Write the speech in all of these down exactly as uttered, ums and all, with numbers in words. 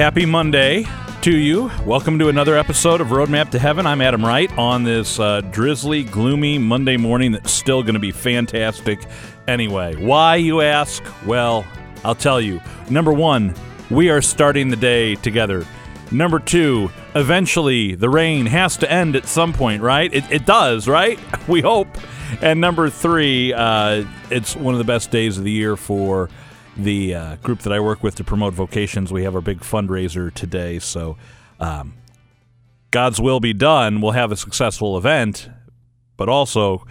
happy Monday to you. Welcome to another episode of Roadmap to Heaven. I'm Adam Wright on this uh, drizzly, gloomy Monday morning that's still going to be fantastic anyway. Why, you ask? Well, I'll tell you. Number one, we are starting the day together. Number two, eventually the rain has to end at some point, right? It, it does, right? We hope. And number three, uh, it's one of the best days of the year for the uh, group that I work with to promote vocations. We have our big fundraiser today, so um, God's will be done. We'll have a successful event, but also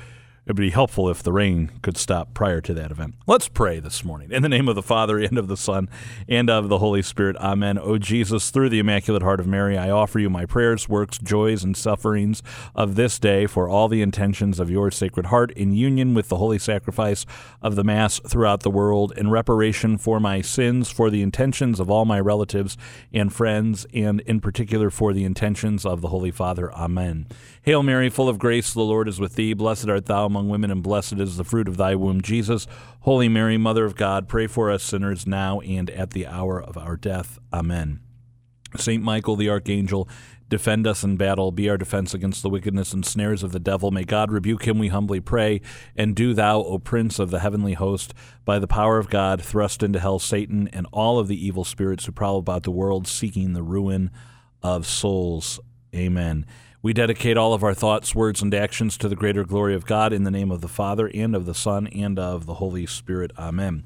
it would be helpful if the rain could stop prior to that event. Let's pray this morning. In the name of the Father, and of the Son, and of the Holy Spirit. Amen. O Jesus, through the Immaculate Heart of Mary, I offer you my prayers, works, joys, and sufferings of this day for all the intentions of your Sacred Heart in union with the Holy Sacrifice of the Mass throughout the world, in reparation for my sins, for the intentions of all my relatives and friends, and in particular for the intentions of the Holy Father. Amen. Hail Mary, full of grace, the Lord is with thee. Blessed art thou among women, and blessed is the fruit of thy womb, Jesus. Holy Mary, Mother of God, pray for us sinners now and at the hour of our death. Amen. Saint Michael the Archangel, defend us in battle. Be our defense against the wickedness and snares of the devil. May God rebuke him, we humbly pray. And do thou, O Prince of the heavenly host, by the power of God, thrust into hell Satan and all of the evil spirits who prowl about the world, seeking the ruin of souls. Amen. We dedicate all of our thoughts, words, and actions to the greater glory of God, in the name of the Father, and of the Son, and of the Holy Spirit. Amen.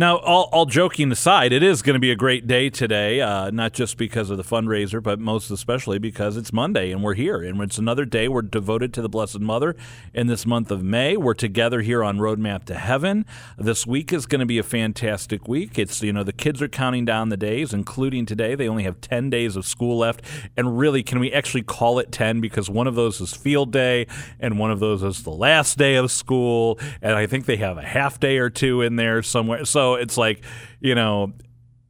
Now, all, all joking aside, it is going to be a great day today, uh, not just because of the fundraiser, but most especially because it's Monday, and we're here, and it's another day we're devoted to the Blessed Mother. In this month of May, we're together here on Roadmap to Heaven. This week is going to be a fantastic week. It's, you know, the kids are counting down the days, including today. They only have ten days of school left, and really, can we actually call it ten? Because one of those is field day, and one of those is the last day of school, and I think they have a half day or two in there somewhere. So it's like, you know,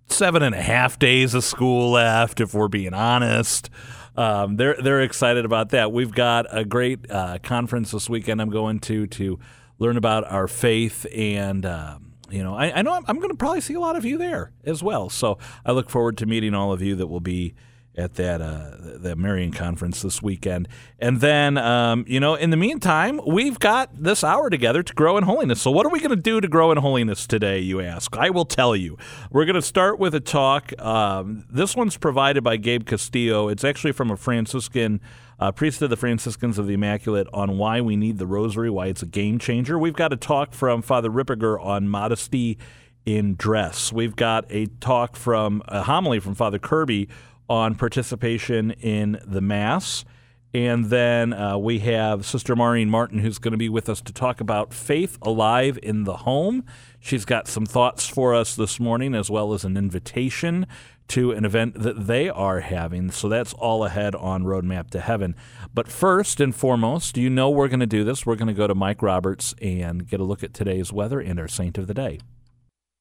seven and a half days of school left, if we're being honest. Um, they're they're excited about that. We've got a great uh, conference this weekend I'm going to to learn about our faith. And, um, you know, I, I know I'm, I'm going to probably see a lot of you there as well. So I look forward to meeting all of you that will be at that uh, the Marian Conference this weekend. And then, um, you know, in the meantime, we've got this hour together to grow in holiness. So what are we going to do to grow in holiness today, you ask? I will tell you. We're going to start with a talk. Um, this one's provided by Gabe Castillo. It's actually from a Franciscan, uh, priest of the Franciscans of the Immaculate, on why we need the rosary, why it's a game changer. We've got a talk from Father Ripperger on modesty in dress. We've got a talk from a homily from Father Kirby on participation in the Mass. And then uh, we have Sister Maureen Martin, who's going to be with us to talk about Faith Alive in the Home. She's got some thoughts for us this morning, as well as an invitation to an event that they are having. So that's all ahead on Roadmap to Heaven. But first and foremost, you know we're going to do this. We're going to go to Mike Roberts and get a look at today's weather and our saint of the day.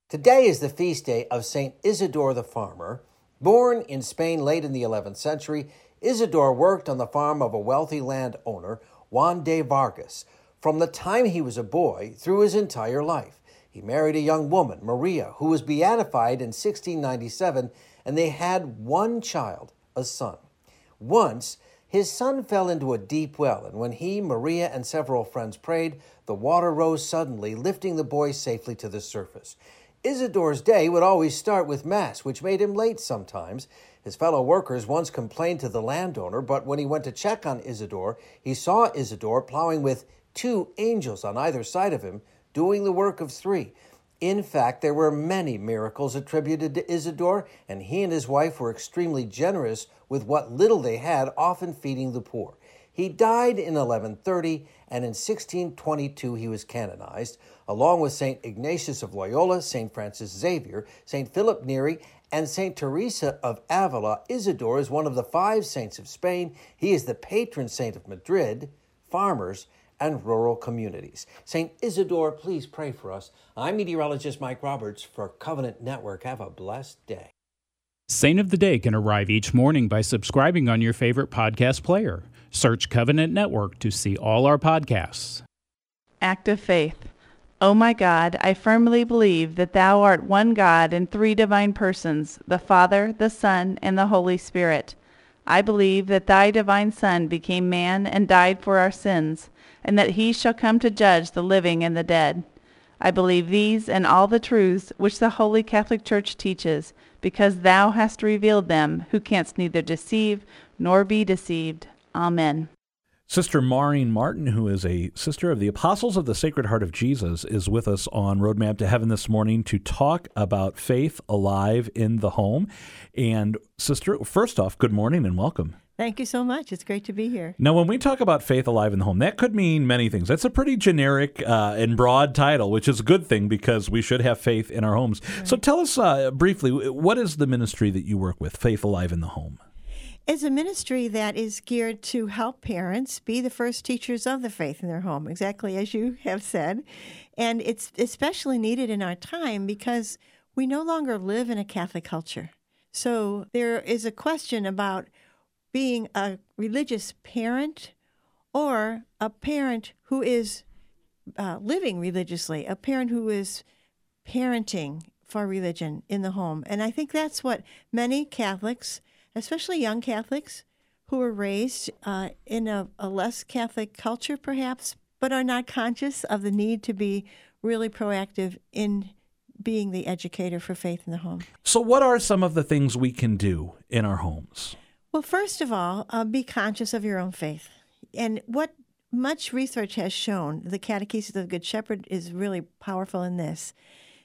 Today is the feast day of Saint Isidore the Farmer. Born in Spain late in the eleventh century, Isidore worked on the farm of a wealthy landowner, Juan de Vargas, from the time he was a boy through his entire life. He married a young woman, Maria, who was beatified in sixteen ninety-seven, and they had one child, a son. Once, his son fell into a deep well, and when he, Maria, and several friends prayed, the water rose suddenly, lifting the boy safely to the surface. Isidore's day would always start with Mass, which made him late sometimes. His fellow workers once complained to the landowner, but when he went to check on Isidore, he saw Isidore plowing with two angels on either side of him, doing the work of three. In fact, there were many miracles attributed to Isidore, and he and his wife were extremely generous with what little they had, often feeding the poor. He died in eleven thirty, and in sixteen twenty-two he was canonized, along with Saint Ignatius of Loyola, Saint Francis Xavier, Saint Philip Neri, and Saint Teresa of Avila. Isidore is one of the five saints of Spain. He is the patron saint of Madrid, farmers, and rural communities. Saint Isidore, please pray for us. I'm meteorologist Mike Roberts for Covenant Network. Have a blessed day. Saint of the Day can arrive each morning by subscribing on your favorite podcast player. Search Covenant Network to see all our podcasts. Act of Faith. O my God, I firmly believe that thou art one God in three divine persons, the Father, the Son, and the Holy Spirit. I believe that thy divine Son became man and died for our sins, and that he shall come to judge the living and the dead. I believe these and all the truths which the Holy Catholic Church teaches, because thou hast revealed them, who canst neither deceive nor be deceived. Amen. Sister Maureen Martin, who is a sister of the Apostles of the Sacred Heart of Jesus, is with us on Roadmap to Heaven this morning to talk about Faith Alive in the Home. And Sister, first off, good morning and welcome. Thank you so much. It's great to be here. Now, when we talk about Faith Alive in the Home, that could mean many things. That's a pretty generic uh, and broad title, which is a good thing because we should have faith in our homes. Right. So tell us uh, briefly, what is the ministry that you work with, Faith Alive in the Home? It's a ministry that is geared to help parents be the first teachers of the faith in their home, exactly as you have said. And it's especially needed in our time because we no longer live in a Catholic culture. So there is a question about being a religious parent or a parent who is uh, living religiously, a parent who is parenting for religion in the home. And I think that's what many Catholics, especially young Catholics who were raised uh, in a, a less Catholic culture, perhaps, but are not conscious of the need to be really proactive in being the educator for faith in the home. So what are some of the things we can do in our homes? Well, first of all, uh, be conscious of your own faith. And what much research has shown, the Catechesis of the Good Shepherd is really powerful in this,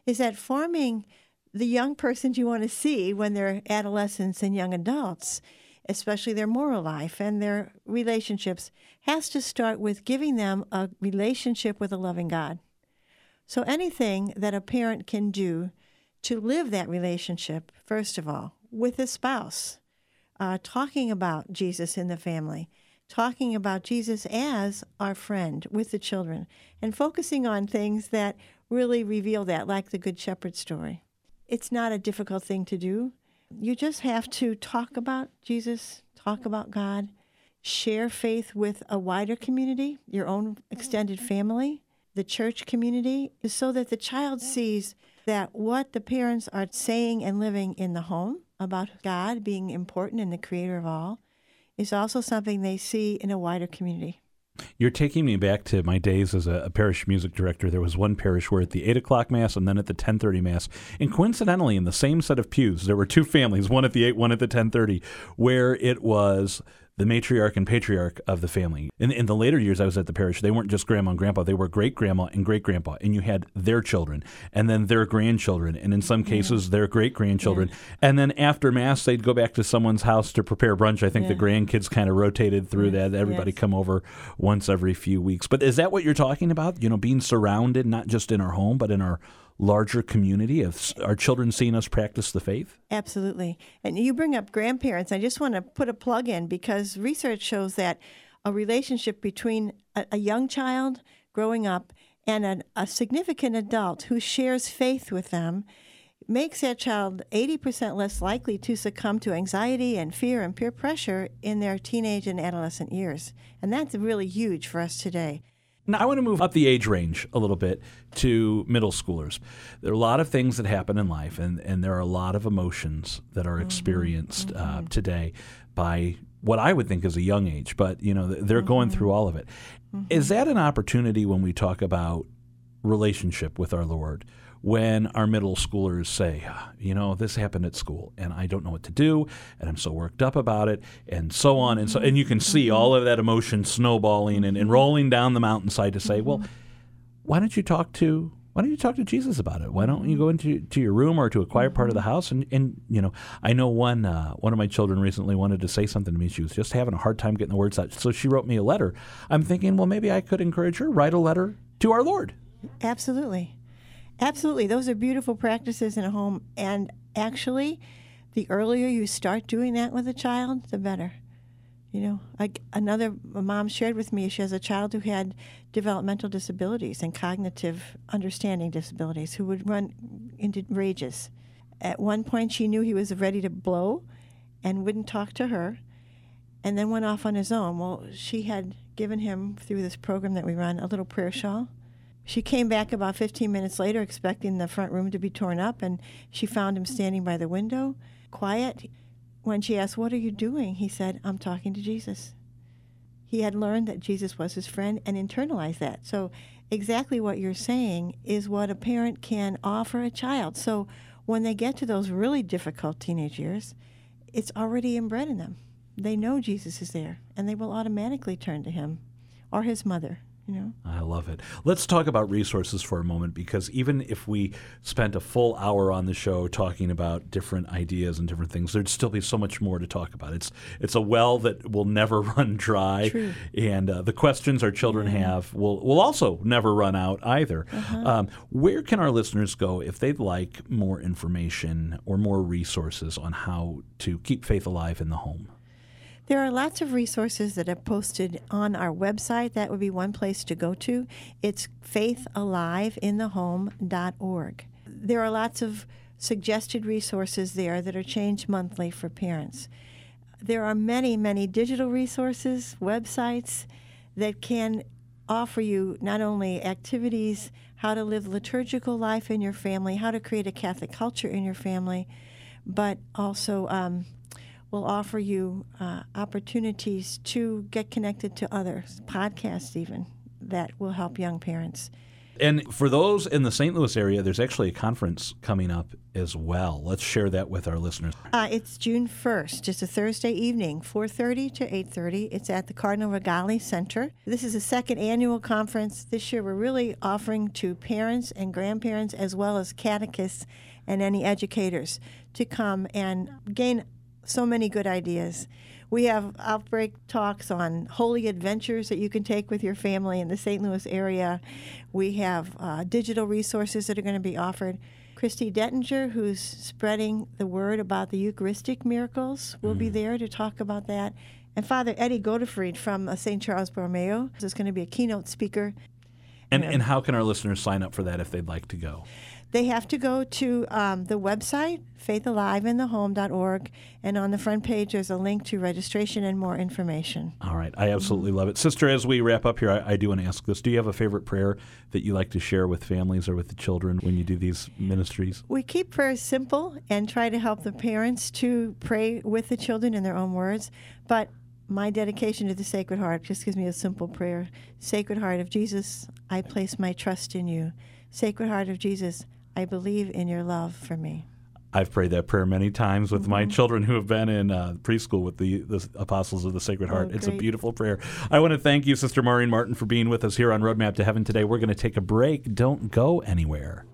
is that forming the young persons you want to see when they're adolescents and young adults, especially their moral life and their relationships, has to start with giving them a relationship with a loving God. So anything that a parent can do to live that relationship, first of all, with a spouse, uh, talking about Jesus in the family, talking about Jesus as our friend with the children, and focusing on things that really reveal that, like the Good Shepherd story. It's not a difficult thing to do. You just have to talk about Jesus, talk about God, share faith with a wider community, your own extended family, the church community, so that the child sees that what the parents are saying and living in the home about God being important and the creator of all is also something they see in a wider community. You're taking me back to my days as a parish music director. There was one parish where at the eight o'clock Mass and then at the ten thirty Mass, and coincidentally in the same set of pews, there were two families, one at the eight, one at the ten thirty, where it was the matriarch and patriarch of the family. In, in the later years I was at the parish, they weren't just grandma and grandpa, they were great-grandma and great-grandpa, and you had their children, and then their grandchildren, and in some cases, yeah. their great-grandchildren. Yeah. And then after Mass, they'd go back to someone's house to prepare brunch. I think yeah. the grandkids kind of rotated through yeah. that. Everybody yes. come over once every few weeks. But is that what you're talking about? You know, being surrounded, not just in our home, but in our larger community of our children seeing us practice the faith? Absolutely. And you bring up grandparents. I just want to put a plug in because research shows that a relationship between a, a young child growing up and an, a significant adult who shares faith with them makes that child eighty percent less likely to succumb to anxiety and fear and peer pressure in their teenage and adolescent years. And that's really huge for us today. Now, I want to move up the age range a little bit to middle schoolers. There are a lot of things that happen in life, and, and there are a lot of emotions that are experienced mm-hmm. uh, today by what I would think is a young age, but you know they're mm-hmm. going through all of it. Mm-hmm. Is that an opportunity when we talk about relationship with our Lord, when our middle schoolers say, you know, this happened at school, and I don't know what to do, and I'm so worked up about it, and so on. And so, and you can see mm-hmm. all of that emotion snowballing and, and rolling down the mountainside to say, mm-hmm. well, why don't you talk to why don't you talk to Jesus about it? Why don't you go into to your room or to a quiet part of the house? And, and you know, I know one uh, one of my children recently wanted to say something to me. She was just having a hard time getting the words out, so she wrote me a letter. I'm thinking, well, maybe I could encourage her, write a letter to our Lord. Absolutely. Absolutely. Those are beautiful practices in a home. And actually, the earlier you start doing that with a child, the better. You know, like another mom shared with me, she has a child who had developmental disabilities and cognitive understanding disabilities who would run into rages. At one point, she knew he was ready to blow and wouldn't talk to her and then went off on his own. Well, she had given him, through this program that we run, a little prayer shawl She came back about fifteen minutes later expecting the front room to be torn up, and she found him standing by the window, quiet. When she asked, "What are you doing?" he said, "I'm talking to Jesus." He had learned that Jesus was his friend and internalized that. So exactly what you're saying is what a parent can offer a child. So when they get to those really difficult teenage years, it's already inbred in them. They know Jesus is there, and they will automatically turn to him or his mother. You know? I love it. Let's talk about resources for a moment, because even if we spent a full hour on the show talking about different ideas and different things, there'd still be so much more to talk about. It's it's a well that will never run dry. True. And uh, the questions our children mm-hmm. have will, will also never run out either. Uh-huh. Um, where can our listeners go if they'd like more information or more resources on how to keep faith alive in the home? There are lots of resources that are posted on our website. That would be one place to go to. It's faith alive in the home dot org. There are lots of suggested resources there that are changed monthly for parents. There are many, many digital resources, websites that can offer you not only activities, how to live liturgical life in your family, how to create a Catholic culture in your family, but also um, will offer you uh, opportunities to get connected to others, podcasts even, that will help young parents. And for those in the Saint Louis area, there's actually a conference coming up as well. Let's share that with our listeners. Uh, it's June first. It's a Thursday evening, four thirty to eight thirty. It's at the Cardinal Regali Center. This is the second annual conference. This year we're really offering to parents and grandparents as well as catechists and any educators to come and gain so many good ideas. We have outbreak talks on holy adventures that you can take with your family in the Saint Louis area. We have uh, digital resources that are going to be offered. Christy Dettinger, who's spreading the word about the Eucharistic miracles, will mm. be there to talk about that. And Father Eddie Godefried from uh, Saint Charles Borromeo is going to be a keynote speaker. And, and how can our listeners sign up for that if they'd like to go? They have to go to um, the website, faith alive in the home dot org, and on the front page there's a link to registration and more information. All right. I absolutely love it. Sister, as we wrap up here, I, I do want to ask this. Do you have a favorite prayer that you like to share with families or with the children when you do these ministries? We keep prayers simple and try to help the parents to pray with the children in their own words, but my dedication to the Sacred Heart just gives me a simple prayer. Sacred Heart of Jesus, I place my trust in you. Sacred Heart of Jesus, I believe in your love for me. I've prayed that prayer many times with mm-hmm. my children who have been in uh, preschool with the, the Apostles of the Sacred Heart. Oh, it's a beautiful prayer. I want to thank you, Sister Maureen Martin, for being with us here on Roadmap to Heaven today. We're going to take a break. Don't go anywhere.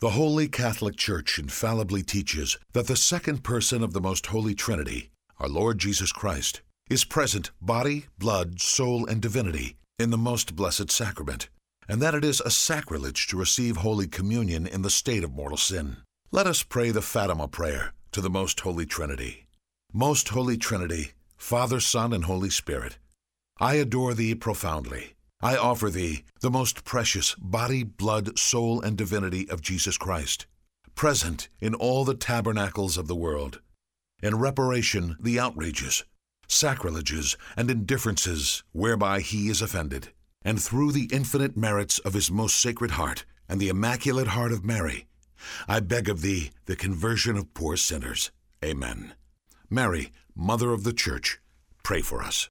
The Holy Catholic Church infallibly teaches that the second person of the Most Holy Trinity, our Lord Jesus Christ, is present body, blood, soul, and divinity in the Most Blessed Sacrament, and that it is a sacrilege to receive Holy Communion in the state of mortal sin. Let us pray the Fatima Prayer to the Most Holy Trinity. Most Holy Trinity, Father, Son, and Holy Spirit, I adore Thee profoundly. I offer Thee the most precious body, blood, soul, and divinity of Jesus Christ, present in all the tabernacles of the world, in reparation the outrages, sacrileges, and indifferences whereby He is offended, and through the infinite merits of His most Sacred Heart and the Immaculate Heart of Mary, I beg of Thee the conversion of poor sinners. Amen. Mary, Mother of the Church, pray for us.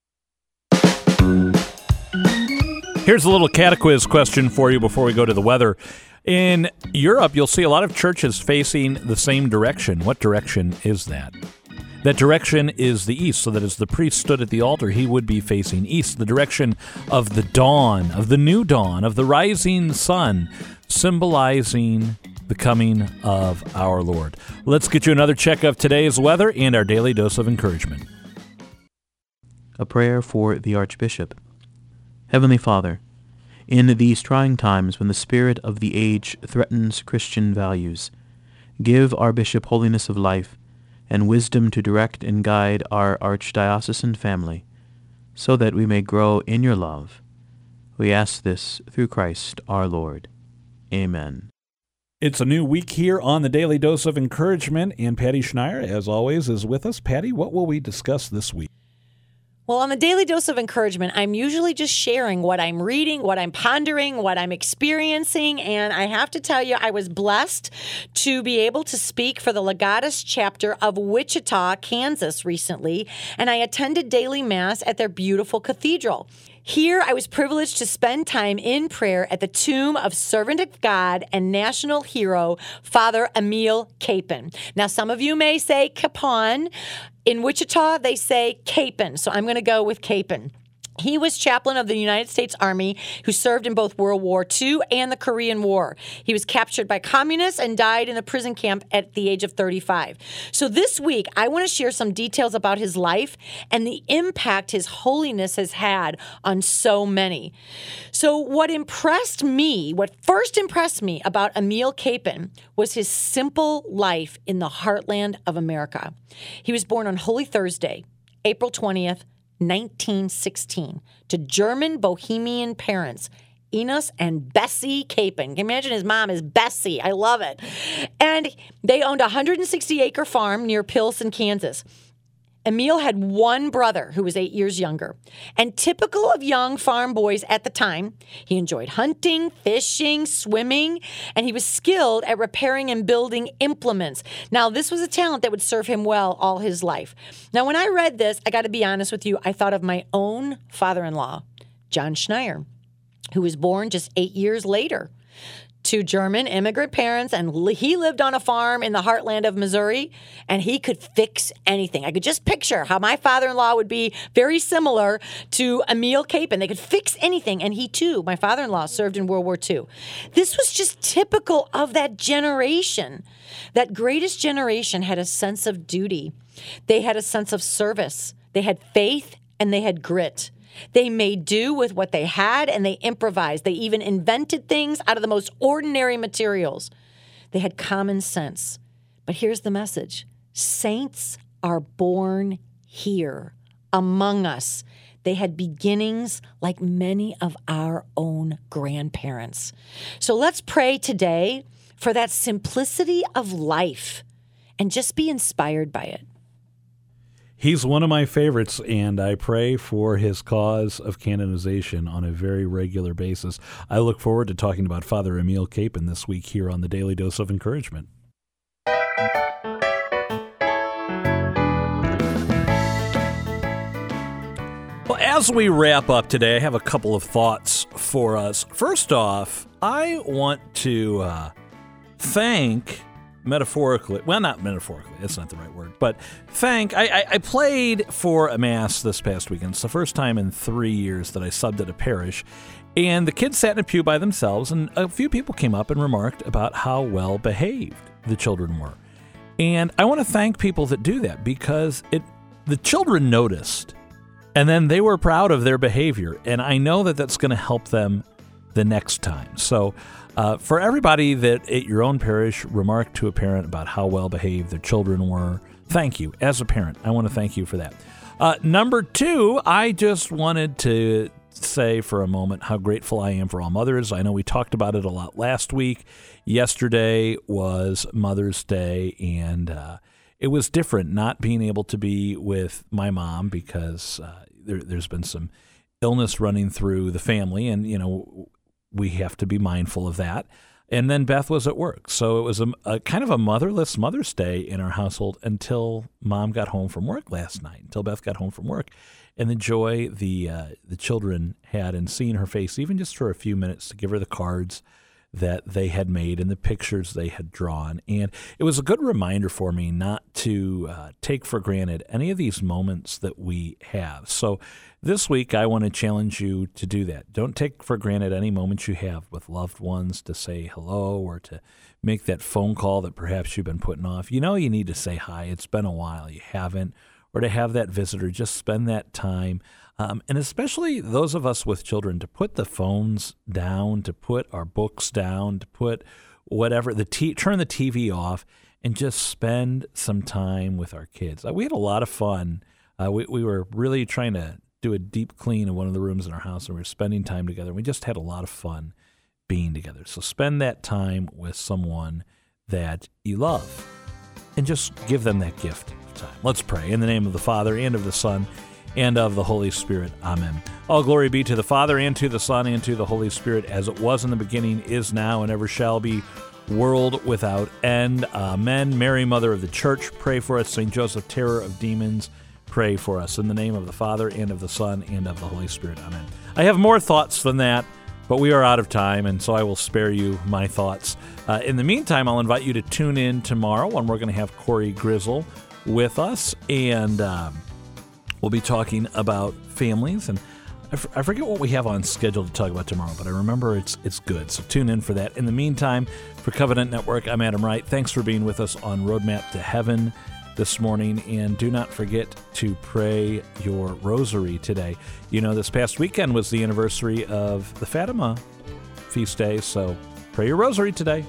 Here's a little catechiz question for you before we go to the weather. In Europe, you'll see a lot of churches facing the same direction. What direction is that? That direction is the east, so that as the priest stood at the altar, he would be facing east, the direction of the dawn, of the new dawn, of the rising sun, symbolizing the coming of our Lord. Let's get you another check of today's weather and our daily dose of encouragement. A prayer for the Archbishop. Heavenly Father, in these trying times when the spirit of the age threatens Christian values, give our bishop holiness of life and wisdom to direct and guide our archdiocesan family, so that we may grow in your love. We ask this through Christ our Lord. Amen. It's a new week here on the Daily Dose of Encouragement, and Patty Schneier, as always, is with us. Patty, what will we discuss this week? Well, on the Daily Dose of Encouragement, I'm usually just sharing what I'm reading, what I'm pondering, what I'm experiencing, and I have to tell you, I was blessed to be able to speak for the Legatus chapter of Wichita, Kansas recently, and I attended daily mass at their beautiful cathedral. Here, I was privileged to spend time in prayer at the tomb of Servant of God and national hero, Father Emil Kapaun. Now, some of you may say Kapaun. In Wichita, they say Kapaun, so I'm going to go with Kapaun. He was chaplain of the United States Army who served in both World War Two and the Korean War. He was captured by communists and died in a prison camp at the age of thirty-five. So this week, I want to share some details about his life and the impact his holiness has had on so many. So what impressed me, what first impressed me about Emil Kapaun was his simple life in the heartland of America. He was born on Holy Thursday, April twentieth, nineteen sixteen, to German Bohemian parents, Enos and Bessie Kapaun. Can you imagine his mom is Bessie? I love it. And they owned a one hundred sixty acre farm near Pilsen, Kansas. Emil had one brother who was eight years younger. And typical of young farm boys at the time, he enjoyed hunting, fishing, swimming, and he was skilled at repairing and building implements. Now, this was a talent that would serve him well all his life. Now, when I read this, I got to be honest with you, I thought of my own father-in-law, John Schneier, who was born just eight years later to German immigrant parents, and he lived on a farm in the heartland of Missouri, and he could fix anything. I could just picture how my father-in-law would be very similar to Emil Kapaun. They could fix anything, and he too, my father-in-law, served in World War Two. This was just typical of that generation. That greatest generation had a sense of duty. They had a sense of service. They had faith, and they had grit. They made do with what they had, and they improvised. They even invented things out of the most ordinary materials. They had common sense. But here's the message. Saints are born here, among us. They had beginnings like many of our own grandparents. So let's pray today for that simplicity of life and just be inspired by it. He's one of my favorites, and I pray for his cause of canonization on a very regular basis. I look forward to talking about Father Emil Kapaun this week here on the Daily Dose of Encouragement. Well, as we wrap up today, I have a couple of thoughts for us. First off, I want to uh, thank... metaphorically, well, not metaphorically, that's not the right word, but thank, I, I, I played for a mass this past weekend. It's the first time in three years that I subbed at a parish, and the kids sat in a pew by themselves, and a few people came up and remarked about how well behaved the children were. And I want to thank people that do that, because it the children noticed, and then they were proud of their behavior, and I know that that's going to help them the next time. So uh, for everybody that at your own parish remarked to a parent about how well behaved their children were, thank you. As a parent, I want to thank you for that. Uh, number two, I just wanted to say for a moment how grateful I am for all mothers. I know we talked about it a lot last week. Yesterday was Mother's Day, and uh, it was different not being able to be with my mom because uh, there, there's been some illness running through the family, and, you know, we have to be mindful of that. And then Beth was at work. So it was a, a kind of a motherless Mother's Day in our household until Mom got home from work last night, until Beth got home from work. And the joy the uh, the children had in seeing her face, even just for a few minutes, to give her the cards that they had made and the pictures they had drawn. And it was a good reminder for me not to uh, take for granted any of these moments that we have. So this week, I want to challenge you to do that. Don't take for granted any moments you have with loved ones to say hello or to make that phone call that perhaps you've been putting off. You know you need to say hi. It's been a while. You haven't. Or to have that visitor, just spend that time. Um, and especially those of us with children, to put the phones down, to put our books down, to put whatever, the t- turn the T V off, and just spend some time with our kids. Uh, we had a lot of fun. Uh, we, we were really trying to do a deep clean in one of the rooms in our house, and we were spending time together. We just had a lot of fun being together. So spend that time with someone that you love and just give them that gift of time. Let's pray. In the name of the Father, and of the Son, and of the Holy Spirit. Amen. All glory be to the Father, and to the Son, and to the Holy Spirit, as it was in the beginning, is now, and ever shall be, world without end. Amen. Mary, Mother of the Church, pray for us. Saint Joseph, Terror of Demons, pray for us. In the name of the Father, and of the Son, and of the Holy Spirit. Amen. I have more thoughts than that, but we are out of time, and so I will spare you my thoughts. Uh, in the meantime, I'll invite you to tune in tomorrow when we're going to have Corey Grizzle with us, and um, we'll be talking about families. And I, f- I forget what we have on schedule to talk about tomorrow, but I remember it's it's good, so tune in for that. In the meantime, for Covenant Network, I'm Adam Wright. Thanks for being with us on Roadmap to Heaven this morning, and do not forget to pray your rosary today. You know, this past weekend was the anniversary of the Fatima feast day, so pray your rosary today.